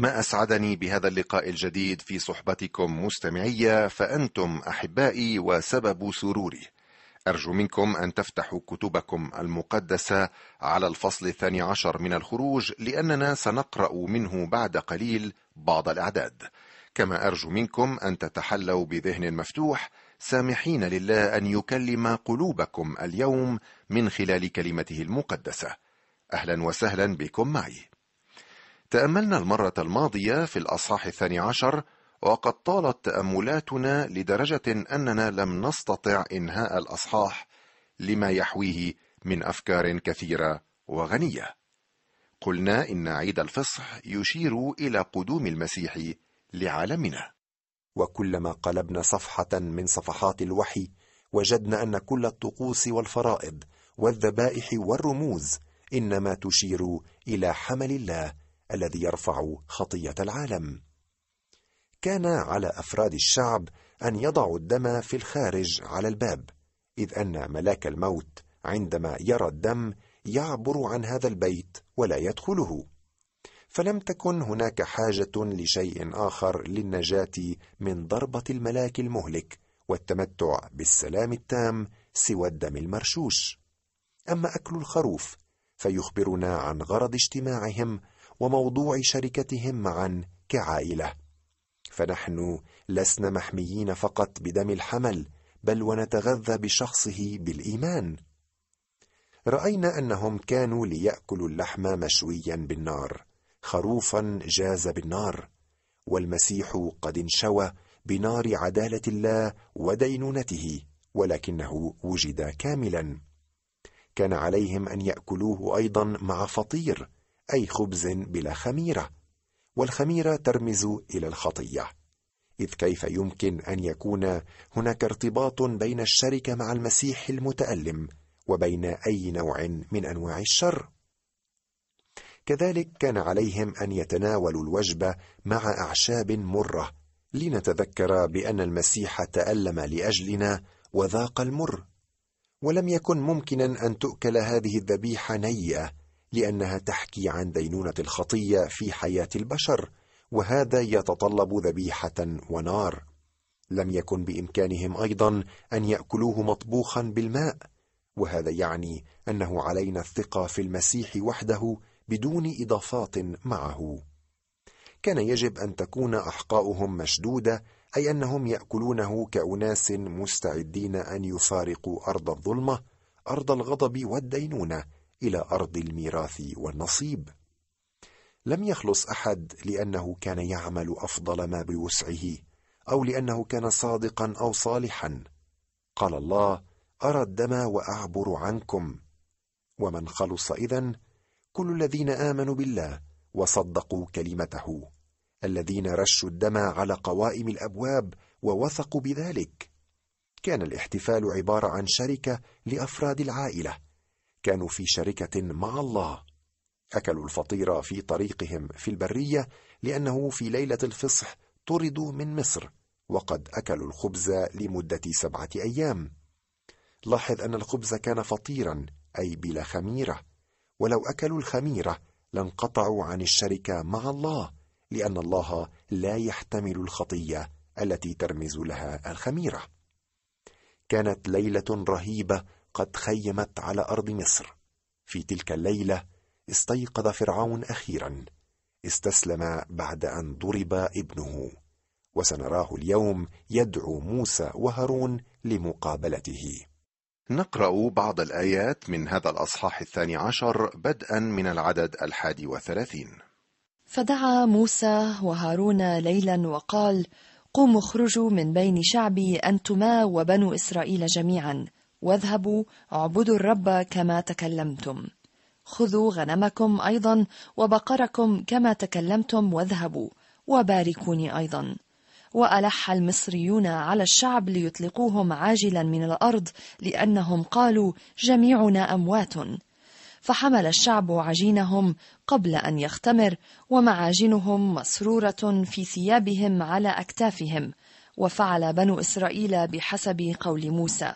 ما أسعدني بهذا اللقاء الجديد في صحبتكم مستمعية، فأنتم أحبائي وسبب سروري. أرجو منكم أن تفتحوا كتبكم المقدسة على الفصل 12 من الخروج، لأننا سنقرأ منه بعد قليل بعض الأعداد. كما أرجو منكم أن تتحلوا بذهن مفتوح، سامحين لله أن يكلم قلوبكم اليوم من خلال كلمته المقدسة. أهلا وسهلا بكم معي. تأملنا المرة الماضية في الأصحاح 12، وقد طالت تأملاتنا لدرجة أننا لم نستطع إنهاء الأصحاح لما يحويه من أفكار كثيرة وغنية. قلنا إن عيد الفصح يشير إلى قدوم المسيح لعالمنا، وكلما قلبنا صفحة من صفحات الوحي وجدنا أن كل الطقوس والفرائض والذبائح والرموز إنما تشير إلى حمل الله الذي يرفع خطية العالم. كان على أفراد الشعب أن يضعوا الدم في الخارج على الباب، إذ أن ملاك الموت عندما يرى الدم يعبر عن هذا البيت ولا يدخله، فلم تكن هناك حاجة لشيء آخر للنجاة من ضربة الملاك المهلك والتمتع بالسلام التام سوى الدم المرشوش. أما أكل الخروف فيخبرنا عن غرض اجتماعهم وموضوع شركتهم معا كعائلة، فنحن لسنا محميين فقط بدم الحمل، بل ونتغذى بشخصه بالإيمان. رأينا أنهم كانوا ليأكلوا اللحم مشويا بالنار، خروفا جاز بالنار، والمسيح قد انشوى بنار عدالة الله ودينونته، ولكنه وجد كاملا. كان عليهم أن يأكلوه أيضا مع فطير، أي خبز بلا خميرة، والخميرة ترمز إلى الخطية، إذ كيف يمكن أن يكون هناك ارتباط بين الشركة مع المسيح المتألم وبين أي نوع من أنواع الشر؟ كذلك كان عليهم أن يتناولوا الوجبة مع أعشاب مرة، لنتذكر بأن المسيح تألم لأجلنا وذاق المر، ولم يكن ممكنا أن تؤكل هذه الذبيحة نيئة، لأنها تحكي عن دينونة الخطية في حياة البشر، وهذا يتطلب ذبيحة ونار. لم يكن بإمكانهم أيضا أن يأكلوه مطبوخا بالماء، وهذا يعني أنه علينا الثقة في المسيح وحده بدون إضافات معه. كان يجب أن تكون أحقائهم مشدودة، أي أنهم يأكلونه كأناس مستعدين أن يفارقوا أرض الظلمة، أرض الغضب والدينونة، إلى أرض الميراث والنصيب. لم يخلص أحد لأنه كان يعمل أفضل ما بوسعه، أو لأنه كان صادقا أو صالحا. قال الله: أرى الدم وأعبر عنكم. ومن خلص إذن؟ كل الذين آمنوا بالله وصدقوا كلمته، الذين رشوا الدم على قوائم الأبواب ووثقوا بذلك. كان الاحتفال عبارة عن شركة لأفراد العائلة، كانوا في شركة مع الله. أكلوا الفطيرة في طريقهم في البرية، لأنه في ليلة الفصح طردوا من مصر، وقد أكلوا الخبز لمدة 7 أيام. لاحظ أن الخبز كان فطيرا، أي بلا خميرة، ولو أكلوا الخميرة لانقطعوا عن الشركة مع الله، لأن الله لا يحتمل الخطية التي ترمز لها الخميرة. كانت ليلة رهيبة قد خيمت على أرض مصر. في تلك الليلة استيقظ فرعون أخيرا، استسلم بعد أن ضرب ابنه، وسنراه اليوم يدعو موسى وهارون لمقابلته. نقرأ بعض الآيات من هذا الأصحاح 12 بدءا من العدد 31. فدعا موسى وهارون ليلا وقال: قوموا اخرجوا من بين شعبي أنتما وبنو إسرائيل جميعا، واذهبوا اعبدوا الرب كما تكلمتم. خذوا غنمكم أيضا وبقركم كما تكلمتم واذهبوا، وباركوني أيضا. وألح المصريون على الشعب ليطلقوهم عاجلا من الأرض، لأنهم قالوا: جميعنا أموات. فحمل الشعب عجينهم قبل أن يختمر، ومعاجنهم مسرورة في ثيابهم على أكتافهم. وفعل بنو إسرائيل بحسب قول موسى،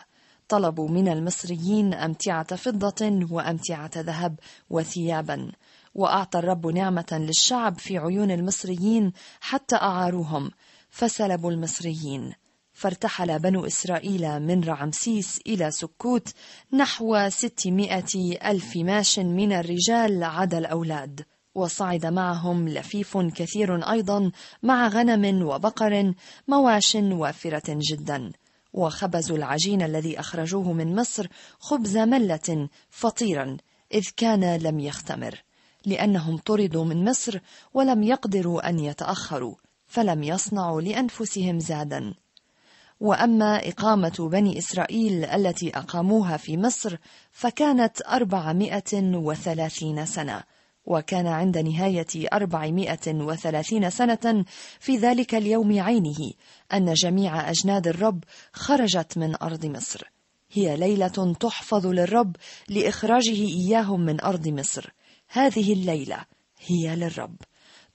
طلبوا من المصريين أمتعة فضة وأمتعة ذهب وثيابا، وأعطى الرب نعمة للشعب في عيون المصريين حتى أعاروهم، فسلبوا المصريين. فارتحل بنو إسرائيل من رعمسيس إلى سكوت نحو 600,000 ماش من الرجال عدا الأولاد، وصعد معهم لفيف كثير أيضا مع غنم وبقر مواش وافرة جدا، وخبزوا العجين الذي أخرجوه من مصر خبز ملة فطيرا، إذ كان لم يختمر، لأنهم طردوا من مصر ولم يقدروا أن يتأخروا، فلم يصنعوا لأنفسهم زادا. وأما إقامة بني إسرائيل التي أقاموها في مصر فكانت 430 سنة، وكان عند نهاية 430 سنة في ذلك اليوم عينه أن جميع أجناد الرب خرجت من أرض مصر. هي ليلة تحفظ للرب لإخراجه إياهم من أرض مصر. هذه الليلة هي للرب،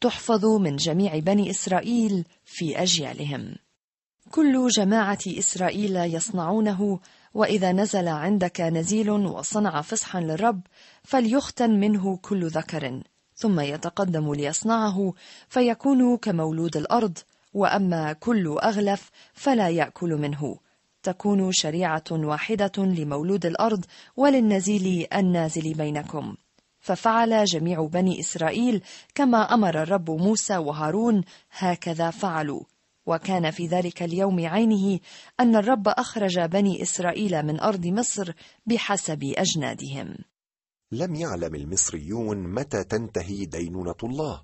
تحفظ من جميع بني إسرائيل في أجيالهم. كل جماعة إسرائيل يصنعونه، وإذا نزل عندك نزيل وصنع فصحا للرب فليختن منه كل ذكر، ثم يتقدم ليصنعه فيكون كمولود الأرض، وأما كل أغلف فلا يأكل منه. تكون شريعة واحدة لمولود الأرض وللنزيل النازل بينكم. ففعل جميع بني إسرائيل كما أمر الرب موسى وهارون، هكذا فعلوا. وكان في ذلك اليوم عينه أن الرب أخرج بني إسرائيل من أرض مصر بحسب أجنادهم. لم يعلم المصريون متى تنتهي دينونة الله.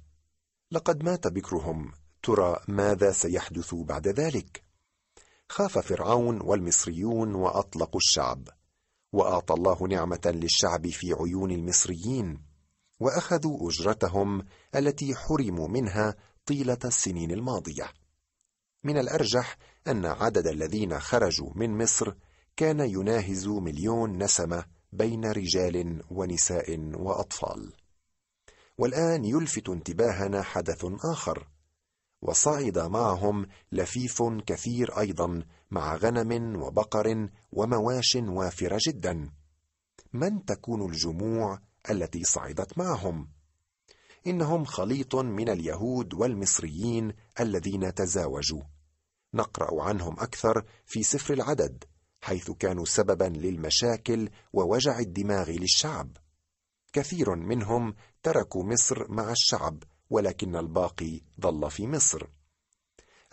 لقد مات بكرهم، ترى ماذا سيحدث بعد ذلك؟ خاف فرعون والمصريون وأطلقوا الشعب، وأعطى الله نعمة للشعب في عيون المصريين، وأخذوا أجرتهم التي حرموا منها طيلة السنين الماضية. من الأرجح أن عدد الذين خرجوا من مصر كان يناهز 1,000,000 نسمة بين رجال ونساء وأطفال. والآن يلفت انتباهنا حدث آخر: وصعد معهم لفيف كثير أيضا مع غنم وبقر ومواش وافرة جدا. من تكون الجموع التي صعدت معهم؟ إنهم خليط من اليهود والمصريين الذين تزاوجوا. نقرأ عنهم أكثر في سفر العدد، حيث كانوا سببا للمشاكل ووجع الدماغ للشعب. كثير منهم تركوا مصر مع الشعب، ولكن الباقي ظل في مصر.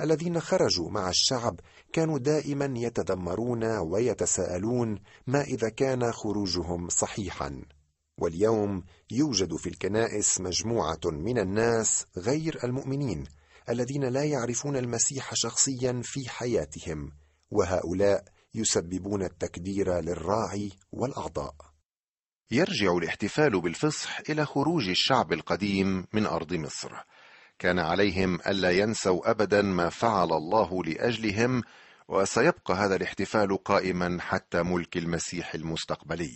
الذين خرجوا مع الشعب كانوا دائما يتذمرون ويتساءلون ما إذا كان خروجهم صحيحا. واليوم يوجد في الكنائس مجموعة من الناس غير المؤمنين الذين لا يعرفون المسيح شخصيا في حياتهم، وهؤلاء يسببون التكدير للراعي والأعضاء. يرجع الاحتفال بالفصح إلى خروج الشعب القديم من أرض مصر. كان عليهم ألا ينسوا أبدا ما فعل الله لأجلهم، وسيبقى هذا الاحتفال قائما حتى ملك المسيح المستقبلي.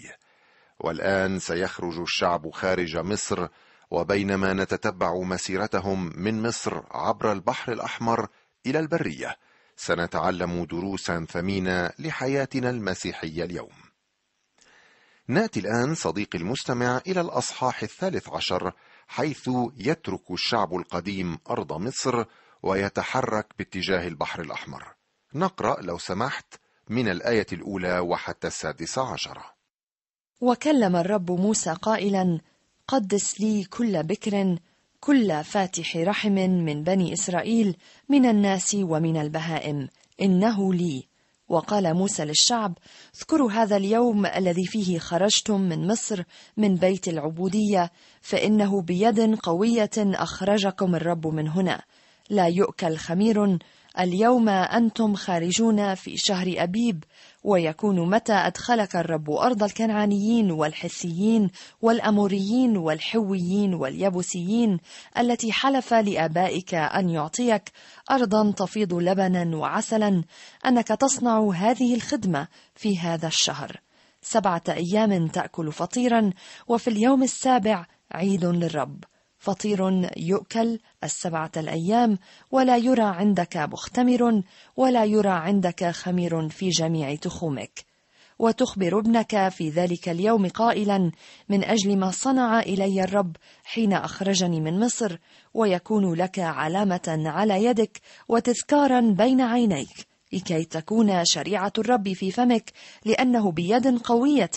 والآن سيخرج الشعب خارج مصر، وبينما نتتبع مسيرتهم من مصر عبر البحر الأحمر إلى البرية سنتعلم دروسا ثمينة لحياتنا المسيحية اليوم. نأتي الآن صديقي المستمع إلى الأصحاح 13، حيث يترك الشعب القديم أرض مصر ويتحرك باتجاه البحر الأحمر. نقرأ لو سمحت من الآية الأولى وحتى 16. وكلم الرب موسى قائلا: قدس لي كل بكر، كل فاتح رحم من بني إسرائيل، من الناس ومن البهائم، إنه لي. وقال موسى للشعب: اذكروا هذا اليوم الذي فيه خرجتم من مصر من بيت العبودية، فإنه بيد قوية أخرجكم الرب من هنا، لا يؤكل خمير. اليوم أنتم خارجون في شهر أبيب، ويكون متى أدخلك الرب أرض الكنعانيين والحثيين والأموريين والحويين واليبوسيين التي حلف لآبائك أن يعطيك، أرضا تفيض لبنا وعسلا، أنك تصنع هذه الخدمة في هذا الشهر. 7 أيام تأكل فطيرا، وفي اليوم السابع عيد للرب، فطير يؤكل 7 أيام، ولا يرى عندك مختمر، ولا يرى عندك خمير في جميع تخومك. وتخبر ابنك في ذلك اليوم قائلا: من أجل ما صنع إلي الرب حين أخرجني من مصر، ويكون لك علامة على يدك وتذكارا بين عينيك، لكي تكون شريعة الرب في فمك، لأنه بيد قوية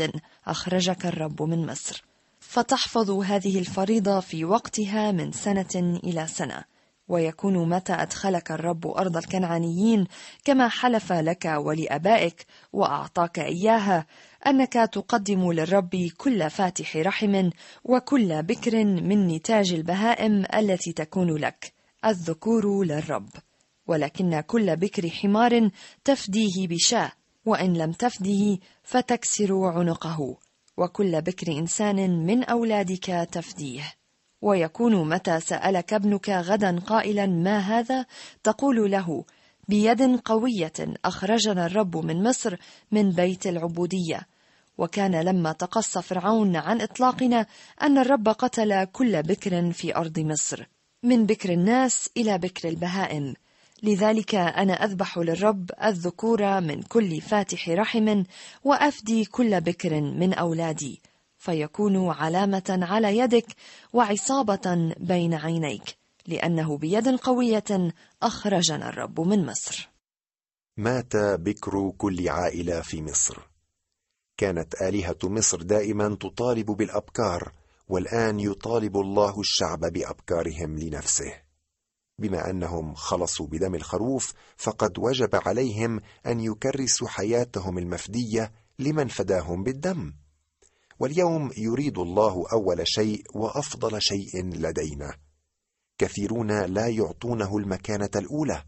أخرجك الرب من مصر. فتحفظ هذه الفريضة في وقتها من سنة إلى سنة، ويكون متى أدخلك الرب أرض الكنعانيين كما حلف لك ولآبائك وأعطاك إياها، أنك تقدم للرب كل فاتح رحم وكل بكر من نتاج البهائم التي تكون لك، الذكور للرب، ولكن كل بكر حمار تفديه بشاة، وإن لم تفديه فتكسر عنقه، وكل بكر إنسان من أولادك تفديه. ويكون متى سألك ابنك غدا قائلا: ما هذا؟ تقول له: بيد قوية أخرجنا الرب من مصر من بيت العبودية. وكان لما تقصى فرعون عن إطلاقنا أن الرب قتل كل بكر في أرض مصر، من بكر الناس إلى بكر البهائم، لذلك أنا أذبح للرب الذكور من كل فاتح رحم، وأفدي كل بكر من أولادي، فيكون علامة على يدك وعصابة بين عينيك، لأنه بيد قوية أخرجنا الرب من مصر. مات بكر كل عائلة في مصر. كانت آلهة مصر دائما تطالب بالأبكار، والآن يطالب الله الشعب بأبكارهم لنفسه. بما أنهم خلصوا بدم الخروف، فقد وجب عليهم أن يكرسوا حياتهم المفدية لمن فداهم بالدم. واليوم يريد الله أول شيء وأفضل شيء لدينا. كثيرون لا يعطونه المكانة الأولى.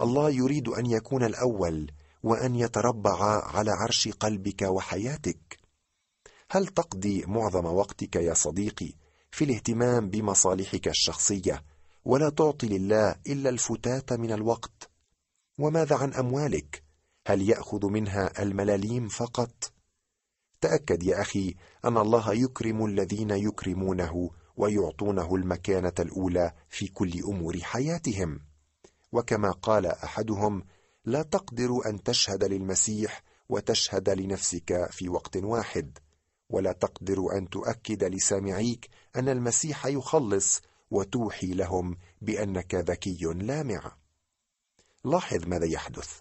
الله يريد أن يكون الأول، وأن يتربع على عرش قلبك وحياتك. هل تقضي معظم وقتك يا صديقي في الاهتمام بمصالحك الشخصية، ولا تعطي لله إلا الفتاة من الوقت؟ وماذا عن أموالك؟ هل يأخذ منها الملاليم فقط؟ تأكد يا أخي أن الله يكرم الذين يكرمونه ويعطونه المكانة الأولى في كل أمور حياتهم. وكما قال أحدهم: لا تقدر أن تشهد للمسيح وتشهد لنفسك في وقت واحد، ولا تقدر أن تؤكد لسامعيك أن المسيح يخلص وتوحي لهم بأنك ذكي لامع. لاحظ ماذا يحدث.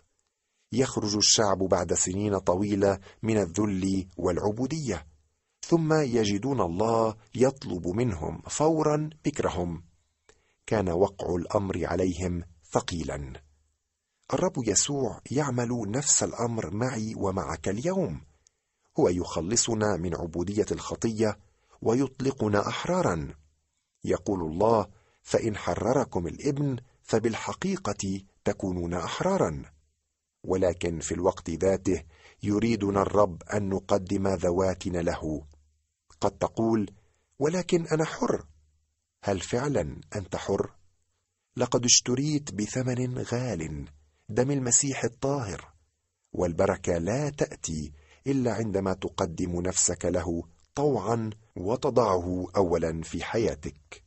يخرج الشعب بعد سنين طويلة من الذل والعبودية، ثم يجدون الله يطلب منهم فورا بكرهم. كان وقع الأمر عليهم ثقيلا. الرب يسوع يعمل نفس الأمر معي ومعك اليوم. هو يخلصنا من عبودية الخطية ويطلقنا أحرارا. يقول الله: فإن حرركم الابن فبالحقيقة تكونون أحرارا. ولكن في الوقت ذاته يريدنا الرب أن نقدم ذواتنا له. قد تقول: ولكن أنا حر. هل فعلا أنت حر؟ لقد اشتريت بثمن غال، دم المسيح الطاهر. والبركة لا تأتي إلا عندما تقدم نفسك له طوعا وتضعه أولا في حياتك.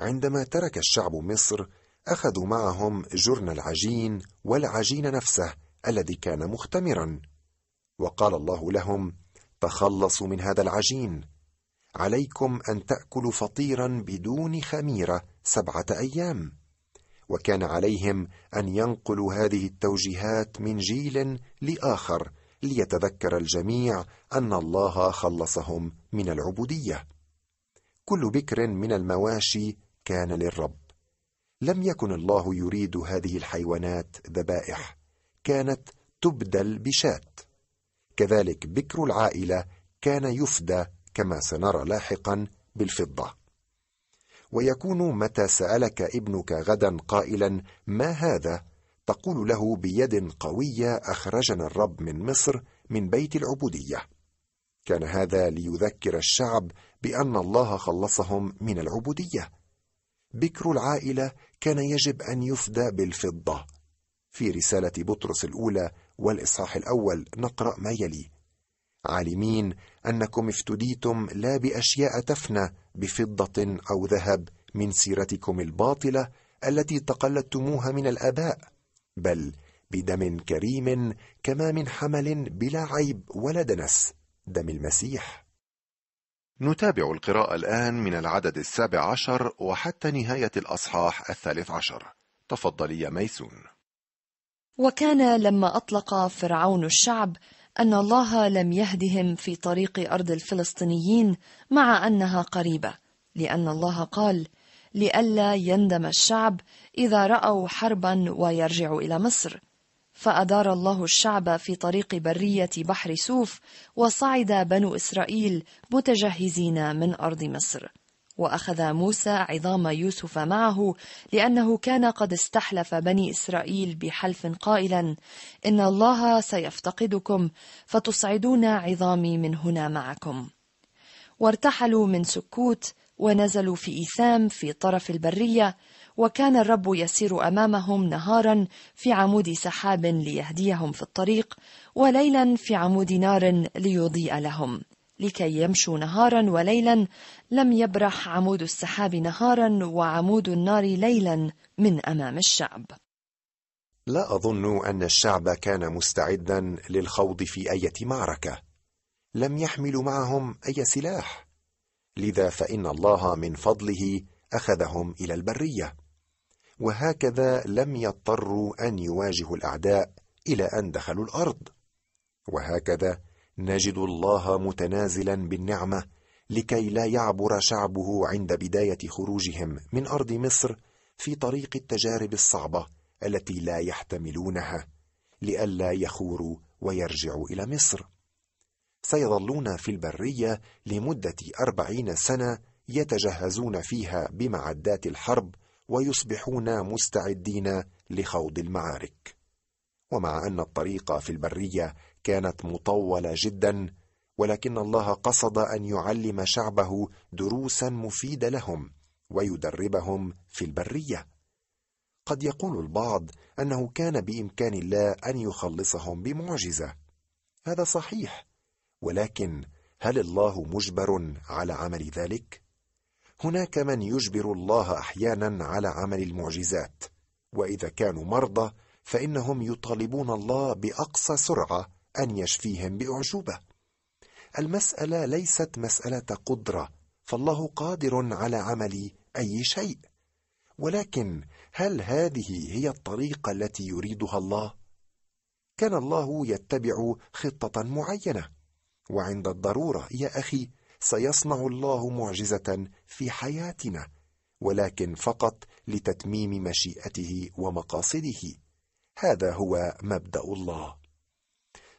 عندما ترك الشعب مصر، أخذوا معهم جرن العجين والعجين نفسه الذي كان مختمرا، وقال الله لهم: تخلصوا من هذا العجين. عليكم أن تأكلوا فطيرا بدون خميرة 7 أيام. وكان عليهم أن ينقلوا هذه التوجيهات من جيل لآخر، ليتذكر الجميع أن الله خلصهم من العبودية. كل بكر من المواشي كان للرب. لم يكن الله يريد هذه الحيوانات ذبائح، كانت تبدل بشاة. كذلك بكر العائلة كان يفدى كما سنرى لاحقا بالفضة. ويكون متى سألك ابنك غدا قائلا: ما هذا؟ تقول له: بيد قوية أخرجنا الرب من مصر من بيت العبودية. كان هذا ليذكر الشعب بأن الله خلصهم من العبودية. بكر العائلة كان يجب أن يفدى بالفضة. في رسالة بطرس الأولى والإصحاح الأول نقرأ ما يلي: عالمين أنكم افتديتم لا بأشياء تفنى بفضة أو ذهب من سيرتكم الباطلة التي تقلدتموها من الآباء، بل بدم كريم كما من حمل بلا عيب ولا دنس، دم المسيح. نتابع القراءة الآن من العدد 17 وحتى نهاية الأصحاح 13. تفضلي يا ميسون. وكان لما أطلق فرعون الشعب أن الله لم يهدهم في طريق أرض الفلسطينيين مع أنها قريبة، لأن الله قال: لئلا يندم الشعب إذا رأوا حربا ويرجع إلى مصر. فأدار الله الشعب في طريق برية بحر سوف، وصعد بنو إسرائيل متجهزين من أرض مصر. وأخذ موسى عظام يوسف معه، لأنه كان قد استحلف بني إسرائيل بحلف قائلا: إن الله سيفتقدكم فتصعدون عظامي من هنا معكم. وارتحلوا من سكوت ونزلوا في إيثام في طرف البرية، وكان الرب يسير أمامهم نهارا في عمود سحاب ليهديهم في الطريق، وليلا في عمود نار ليضيء لهم، لكي يمشوا نهارا وليلا، لم يبرح عمود السحاب نهارا وعمود النار ليلا من أمام الشعب. لا أظن أن الشعب كان مستعدا للخوض في أي معركة، لم يحملوا معهم أي سلاح، لذا فإن الله من فضله أخذهم إلى البرية، وهكذا لم يضطروا أن يواجهوا الأعداء إلى أن دخلوا الأرض. وهكذا نجد الله متنازلا بالنعمة لكي لا يعبر شعبه عند بداية خروجهم من أرض مصر في طريق التجارب الصعبة التي لا يحتملونها، لئلا يخوروا ويرجعوا إلى مصر. سيظلون في البرية لمدة 40 سنة يتجهزون فيها بمعدات الحرب، ويصبحون مستعدين لخوض المعارك. ومع أن الطريق في البرية كانت مطولة جدا، ولكن الله قصد أن يعلم شعبه دروسا مفيدة لهم ويدربهم في البرية. قد يقول البعض أنه كان بإمكان الله أن يخلصهم بمعجزة، هذا صحيح، ولكن هل الله مجبر على عمل ذلك؟ هناك من يجبر الله أحيانا على عمل المعجزات، وإذا كانوا مرضى فإنهم يطالبون الله بأقصى سرعة أن يشفيهم بأعجوبة. المسألة ليست مسألة قدرة، فالله قادر على عمل أي شيء، ولكن هل هذه هي الطريقة التي يريدها الله؟ كان الله يتبع خطة معينة، وعند الضرورة يا أخي سيصنع الله معجزة في حياتنا، ولكن فقط لتتميم مشيئته ومقاصده. هذا هو مبدأ الله.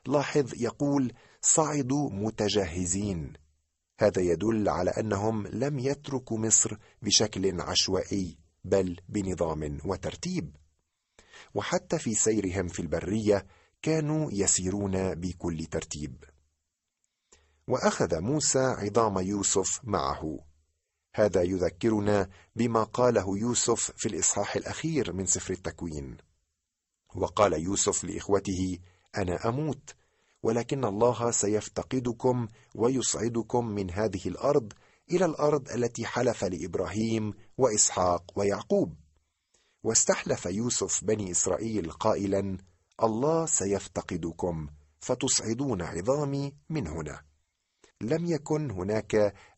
لاحظ، يقول: صعدوا متجهزين، هذا يدل على أنهم لم يتركوا مصر بشكل عشوائي، بل بنظام وترتيب. وحتى في سيرهم في البرية كانوا يسيرون بكل ترتيب. وأخذ موسى عظام يوسف معه، هذا يذكرنا بما قاله يوسف في الإصحاح الأخير من سفر التكوين. وقال يوسف لإخوته: أنا أموت، ولكن الله سيفتقدكم ويصعدكم من هذه الأرض إلى الأرض التي حلف لإبراهيم وإسحاق ويعقوب. واستحلف يوسف بني إسرائيل قائلا: الله سيفتقدكم فتصعدون عظامي من هنا. لم يكن هناك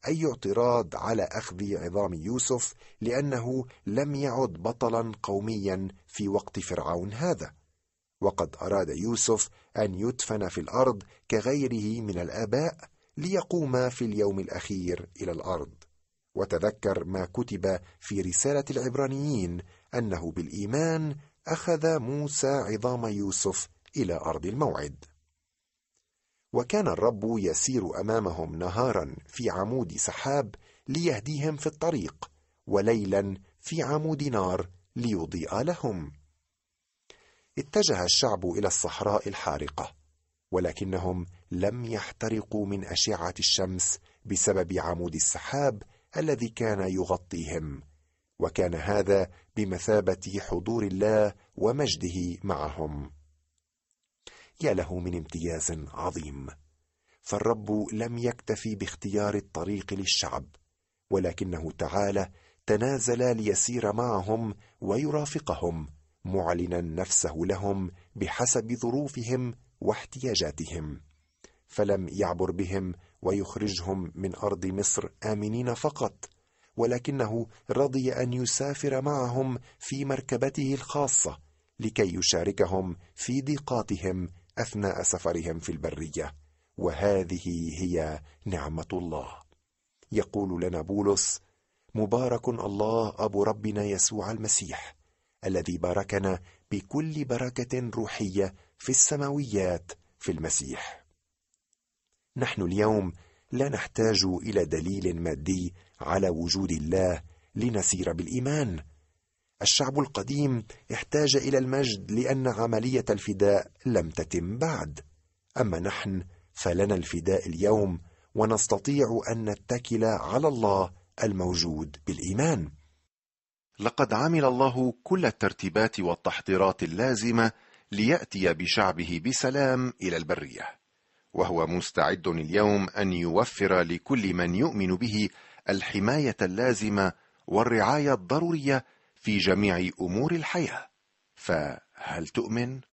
أي اعتراض على أخذ عظام يوسف، لأنه لم يعد بطلا قوميا في وقت فرعون هذا، وقد أراد يوسف أن يدفن في الأرض كغيره من الآباء ليقوم في اليوم الأخير إلى الأرض. وتذكر ما كتب في رسالة العبرانيين، أنه بالإيمان أخذ موسى عظام يوسف إلى أرض الموعد. وكان الرب يسير أمامهم نهارا في عمود سحاب ليهديهم في الطريق، وليلا في عمود نار ليضيء لهم. اتجه الشعب إلى الصحراء الحارقة، ولكنهم لم يحترقوا من أشعة الشمس بسبب عمود السحاب الذي كان يغطيهم، وكان هذا بمثابة حضور الله ومجده معهم. يا له من امتياز عظيم! فالرب لم يكتفي باختيار الطريق للشعب، ولكنه تعالى تنازل ليسير معهم ويرافقهم معلنا نفسه لهم بحسب ظروفهم واحتياجاتهم، فلم يعبر بهم ويخرجهم من أرض مصر آمنين فقط، ولكنه رضي أن يسافر معهم في مركبته الخاصة لكي يشاركهم في ضيقاتهم أثناء سفرهم في البرية. وهذه هي نعمة الله. يقول لنا بولس: مبارك الله أبو ربنا يسوع المسيح الذي باركنا بكل بركة روحية في السماويات في المسيح. نحن اليوم لا نحتاج إلى دليل مادي على وجود الله لنسير بالإيمان. الشعب القديم احتاج إلى المجد لأن عملية الفداء لم تتم بعد، أما نحن فلنا الفداء اليوم، ونستطيع أن نتكل على الله الموجود بالإيمان. لقد عمل الله كل الترتيبات والتحضيرات اللازمة ليأتي بشعبه بسلام إلى البرية، وهو مستعد اليوم أن يوفر لكل من يؤمن به الحماية اللازمة والرعاية الضرورية في جميع أمور الحياة. فهل تؤمن؟